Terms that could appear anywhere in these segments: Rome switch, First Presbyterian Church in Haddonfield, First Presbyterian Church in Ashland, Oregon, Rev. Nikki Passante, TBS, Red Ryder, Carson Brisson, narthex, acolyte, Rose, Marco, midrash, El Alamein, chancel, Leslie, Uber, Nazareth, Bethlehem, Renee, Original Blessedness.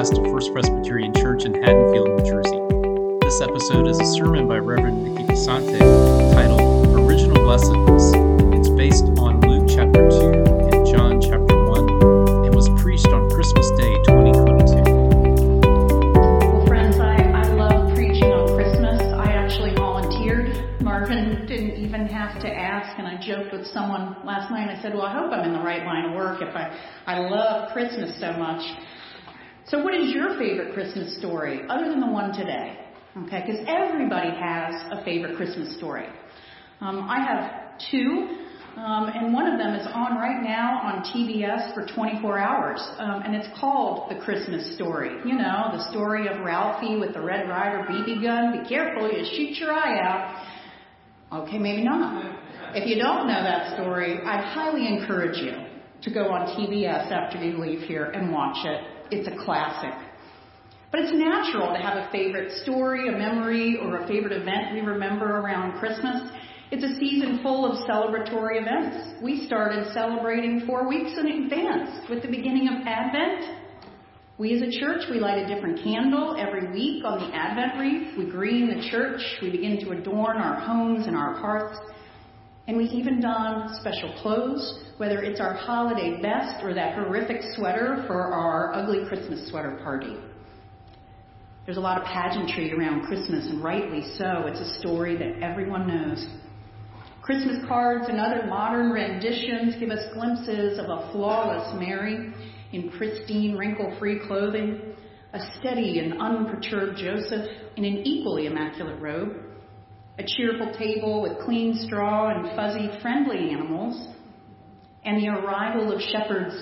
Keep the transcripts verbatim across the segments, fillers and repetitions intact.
podcast of First Presbyterian Church in Haddonfield, New Jersey. This episode is a sermon by Rev. Nikki Passante titled Original Blessedness. It's based on Luke chapter two and John chapter one and was preached on Christmas Day twenty twenty-two. Well, friends, I, I love preaching on Christmas. I actually volunteered. Marvin didn't even have to ask, and I joked with someone last night. I said, well, I hope I'm in the right line of work if I, I love Christmas so much. So what is your favorite Christmas story other than the one today? Okay, because everybody has a favorite Christmas story. Um, I have two, um, and one of them is on right now on T B S for twenty-four hours, um, and it's called The Christmas Story. You know, the story of Ralphie with the Red Ryder B B gun. Be careful, you shoot your eye out. Okay, maybe not. If you don't know that story, I highly encourage you to go on T B S after you leave here and watch it. It's a classic. But it's natural to have a favorite story, a memory, or a favorite event we remember around Christmas. It's a season full of celebratory events. We started celebrating four weeks in advance with the beginning of Advent. We as a church, we light a different candle every week on the Advent wreath. We green the church. We begin to adorn our homes and our hearths. And we even don special clothes, whether it's our holiday vest or that horrific sweater for our ugly Christmas sweater party. There's a lot of pageantry around Christmas, and rightly so. It's a story that everyone knows. Christmas cards and other modern renditions give us glimpses of a flawless Mary in pristine, wrinkle-free clothing, a steady and unperturbed Joseph in an equally immaculate robe, a cheerful table with clean straw and fuzzy, friendly animals, and the arrival of shepherds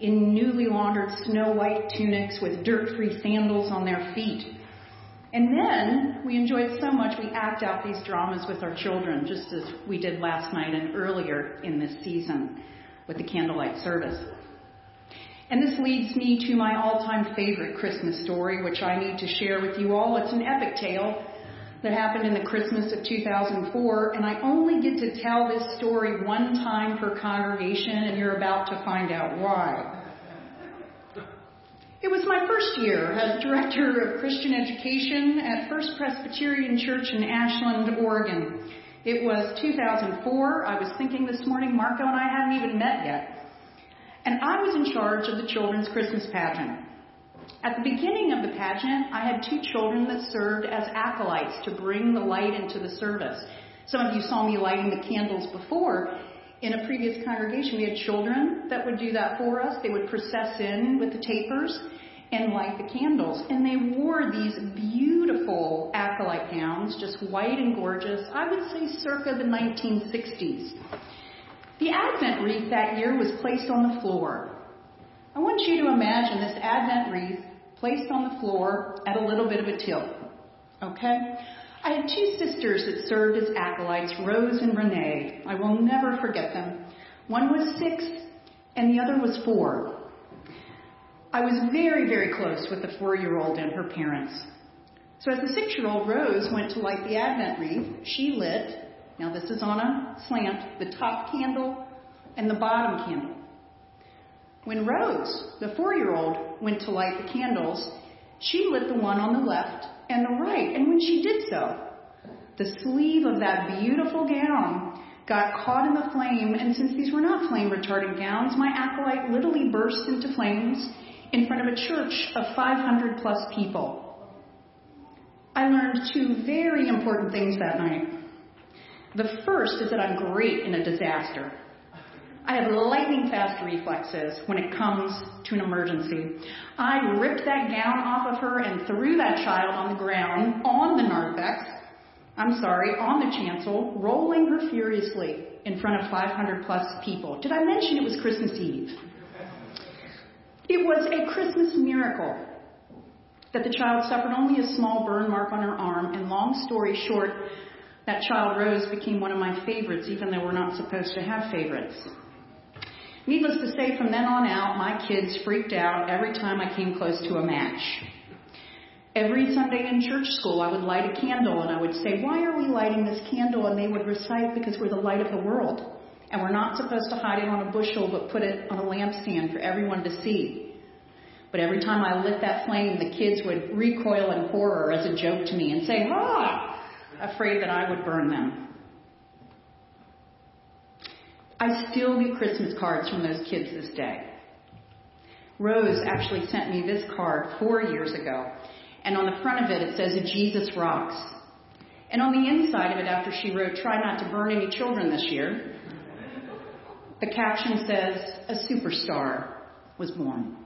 in newly laundered snow-white tunics with dirt-free sandals on their feet. And then we enjoyed so much we act out these dramas with our children, just as we did last night and earlier in this season with the candlelight service. And this leads me to my all-time favorite Christmas story, which I need to share with you all. It's an epic tale that happened in the Christmas of two thousand four, and I only get to tell this story one time per congregation, and you're about to find out why. It was my first year as Director of Christian Education at First Presbyterian Church in Ashland, Oregon. It was two thousand four. I was thinking this morning, Marco and I hadn't even met yet. And I was in charge of the children's Christmas pageant. At the beginning of the pageant, I had two children that served as acolytes to bring the light into the service. Some of you saw me lighting the candles before. In a previous congregation, we had children that would do that for us. They would process in with the tapers and light the candles. And they wore these beautiful acolyte gowns, just white and gorgeous, I would say circa the nineteen sixties. The Advent wreath that year was placed on the floor. I want you to imagine this Advent wreath placed on the floor at a little bit of a tilt, okay? I had two sisters that served as acolytes, Rose and Renee. I will never forget them. One was six and the other was four. I was very, very close with the four-year-old and her parents. So as the six-year-old, Rose went to light the Advent wreath. She lit, now this is on a slant, the top candle and the bottom candle. When Rose, the four-year-old, went to light the candles, she lit the one on the left and the right. And when she did so, the sleeve of that beautiful gown got caught in the flame. And since these were not flame-retardant gowns, my acolyte literally burst into flames in front of a church of five hundred plus people. I learned two very important things that night. The first is that I'm great in a disaster. I have lightning-fast reflexes when it comes to an emergency. I ripped that gown off of her and threw that child on the ground, on the narthex, I'm sorry, on the chancel, rolling her furiously in front of five hundred plus people. Did I mention it was Christmas Eve? It was a Christmas miracle that the child suffered only a small burn mark on her arm, and long story short, that child Rose became one of my favorites, even though we're not supposed to have favorites. Needless to say, from then on out, my kids freaked out every time I came close to a match. Every Sunday in church school, I would light a candle, and I would say, why are we lighting this candle? And they would recite, because we're the light of the world, and we're not supposed to hide it on a bushel, but put it on a lampstand for everyone to see. But every time I lit that flame, the kids would recoil in horror as a joke to me and say, "Ah!" afraid that I would burn them. I still get Christmas cards from those kids this day. Rose actually sent me this card four years ago, and on the front of it, it says, "Jesus rocks." And on the inside of it, after she wrote, "Try not to burn any children this year," the caption says, "A superstar was born."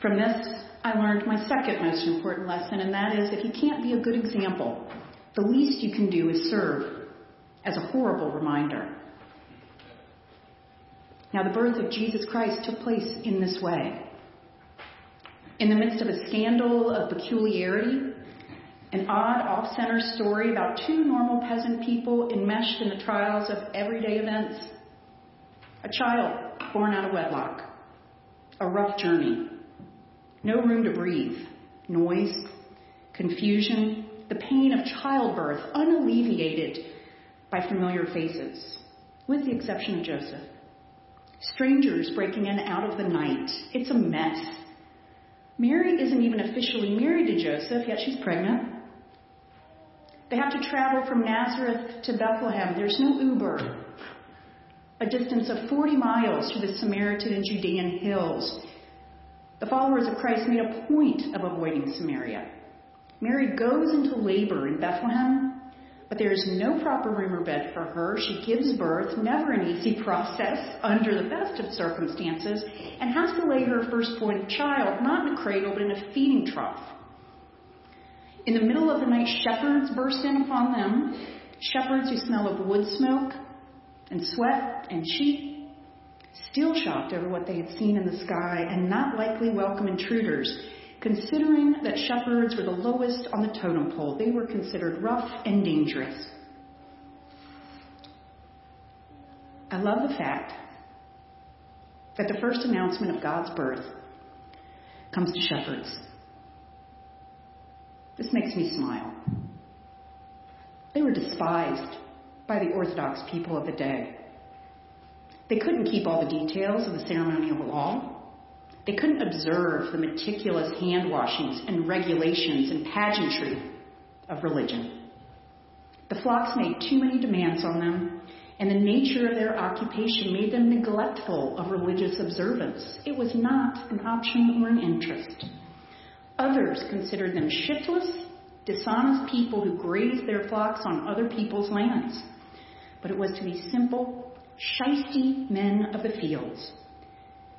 From this, I learned my second most important lesson, and that is, if you can't be a good example, the least you can do is serve as a horrible reminder. Now, the birth of Jesus Christ took place in this way. In the midst of a scandal of peculiarity, an odd, off-center story about two normal peasant people enmeshed in the trials of everyday events, a child born out of wedlock, a rough journey, no room to breathe, noise, confusion, the pain of childbirth unalleviated by familiar faces, with the exception of Joseph. Strangers breaking in out of the night. It's a mess. Mary isn't even officially married to Joseph, yet she's pregnant. They have to travel from Nazareth to Bethlehem. There's no Uber. A distance of forty miles through the Samaritan and Judean hills. The followers of Christ made a point of avoiding Samaria. Mary goes into labor in Bethlehem, but there is no proper room or bed for her. She gives birth, never an easy process, under the best of circumstances, and has to lay her firstborn child not in a cradle but in a feeding trough. In the middle of the night, shepherds burst in upon them, shepherds who smell of wood smoke and sweat and sheep, still shocked over what they had seen in the sky and not likely welcome intruders, considering that shepherds were the lowest on the totem pole. They were considered rough and dangerous. I love the fact that the first announcement of God's birth comes to shepherds. This makes me smile. They were despised by the Orthodox people of the day. They couldn't keep all the details of the ceremonial law. They couldn't observe the meticulous hand washings and regulations and pageantry of religion. The flocks made too many demands on them, and the nature of their occupation made them neglectful of religious observance. It was not an option or an interest. Others considered them shiftless, dishonest people who grazed their flocks on other people's lands. But it was to these simple, shisty men of the fields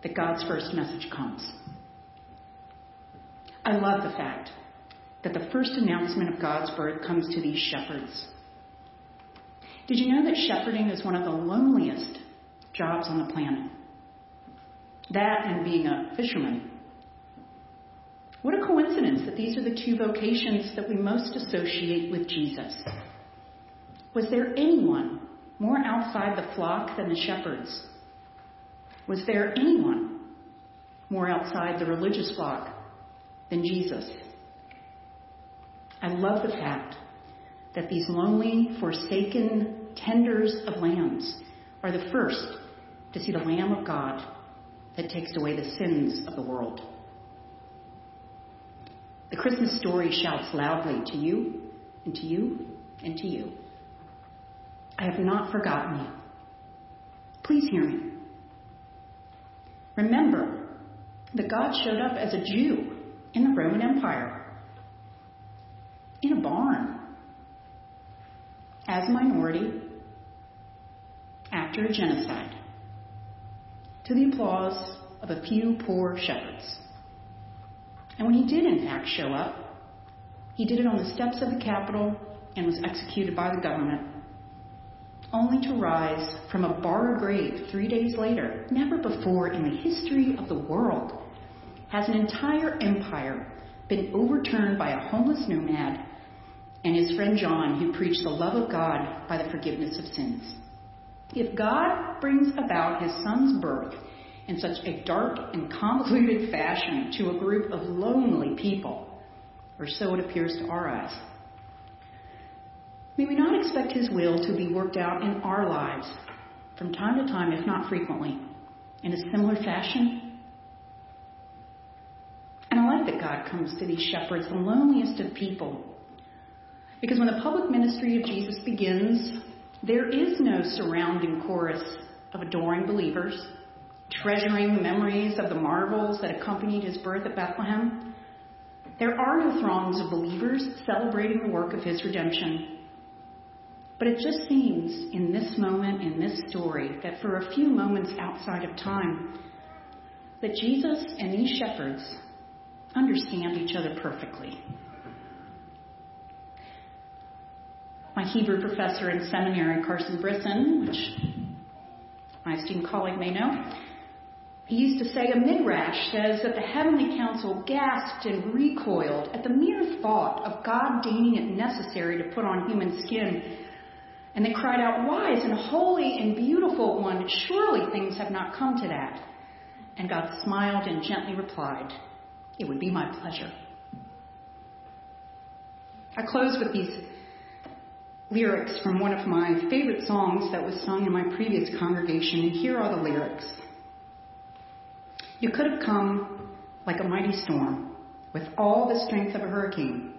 that God's first message comes. I love the fact that the first announcement of God's birth comes to these shepherds. Did you know that shepherding is one of the loneliest jobs on the planet? That and being a fisherman. What a coincidence that these are the two vocations that we most associate with Jesus. Was there anyone more outside the flock than the shepherds? Was there anyone more outside the religious flock than Jesus? I love the fact that these lonely, forsaken tenders of lambs are the first to see the Lamb of God that takes away the sins of the world. The Christmas story shouts loudly to you, and to you, and to you. I have not forgotten you. Please hear me. Remember that God showed up as a Jew in the Roman Empire, in a barn, as a minority, after a genocide, to the applause of a few poor shepherds. And when he did, in fact, show up, he did it on the steps of the Capitol and was executed by the government, only to rise from a borrowed grave three days later. Never before in the history of the world has an entire empire been overturned by a homeless nomad and his friend John, who preached the love of God by the forgiveness of sins. If God brings about his son's birth in such a dark and convoluted fashion to a group of lonely people, or so it appears to our eyes, may we not expect his will to be worked out in our lives from time to time, if not frequently, in a similar fashion know that God comes to these shepherds, the loneliest of people. Because when the public ministry of Jesus begins, there is no surrounding chorus of adoring believers, treasuring the memories of the marvels that accompanied his birth at Bethlehem. There are no throngs of believers celebrating the work of his redemption. But it just seems in this moment, in this story, that for a few moments outside of time, that Jesus and these shepherds understand each other perfectly. My Hebrew professor in seminary, Carson Brisson, which my esteemed colleague may know, he used to say a midrash says that the heavenly council gasped and recoiled at the mere thought of God deeming it necessary to put on human skin. And they cried out, "Wise and holy and beautiful one, surely things have not come to that." And God smiled and gently replied, "It would be my pleasure." I close with these lyrics from one of my favorite songs that was sung in my previous congregation, and here are the lyrics. You could have come like a mighty storm with all the strength of a hurricane.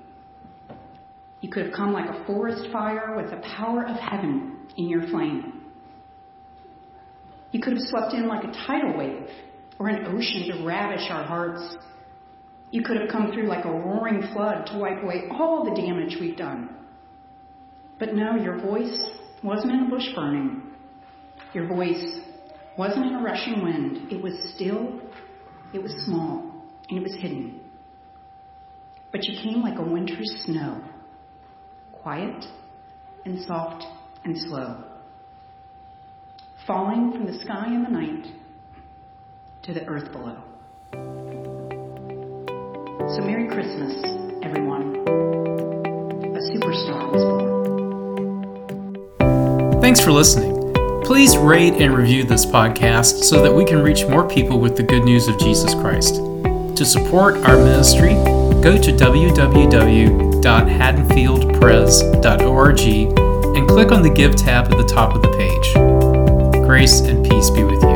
You could have come like a forest fire with the power of heaven in your flame. You could have swept in like a tidal wave or an ocean to ravish our hearts. You could have come through like a roaring flood to wipe away all the damage we've done. But no, your voice wasn't in a bush burning. Your voice wasn't in a rushing wind. It was still, it was small, and it was hidden. But you came like a winter's snow, quiet and soft and slow, falling from the sky in the night to the earth below. So Merry Christmas, everyone. A superstar was born. Thanks for listening. Please rate and review this podcast so that we can reach more people with the good news of Jesus Christ. To support our ministry, go to w w w dot haddonfield prez dot org and click on the Give tab at the top of the page. Grace and peace be with you.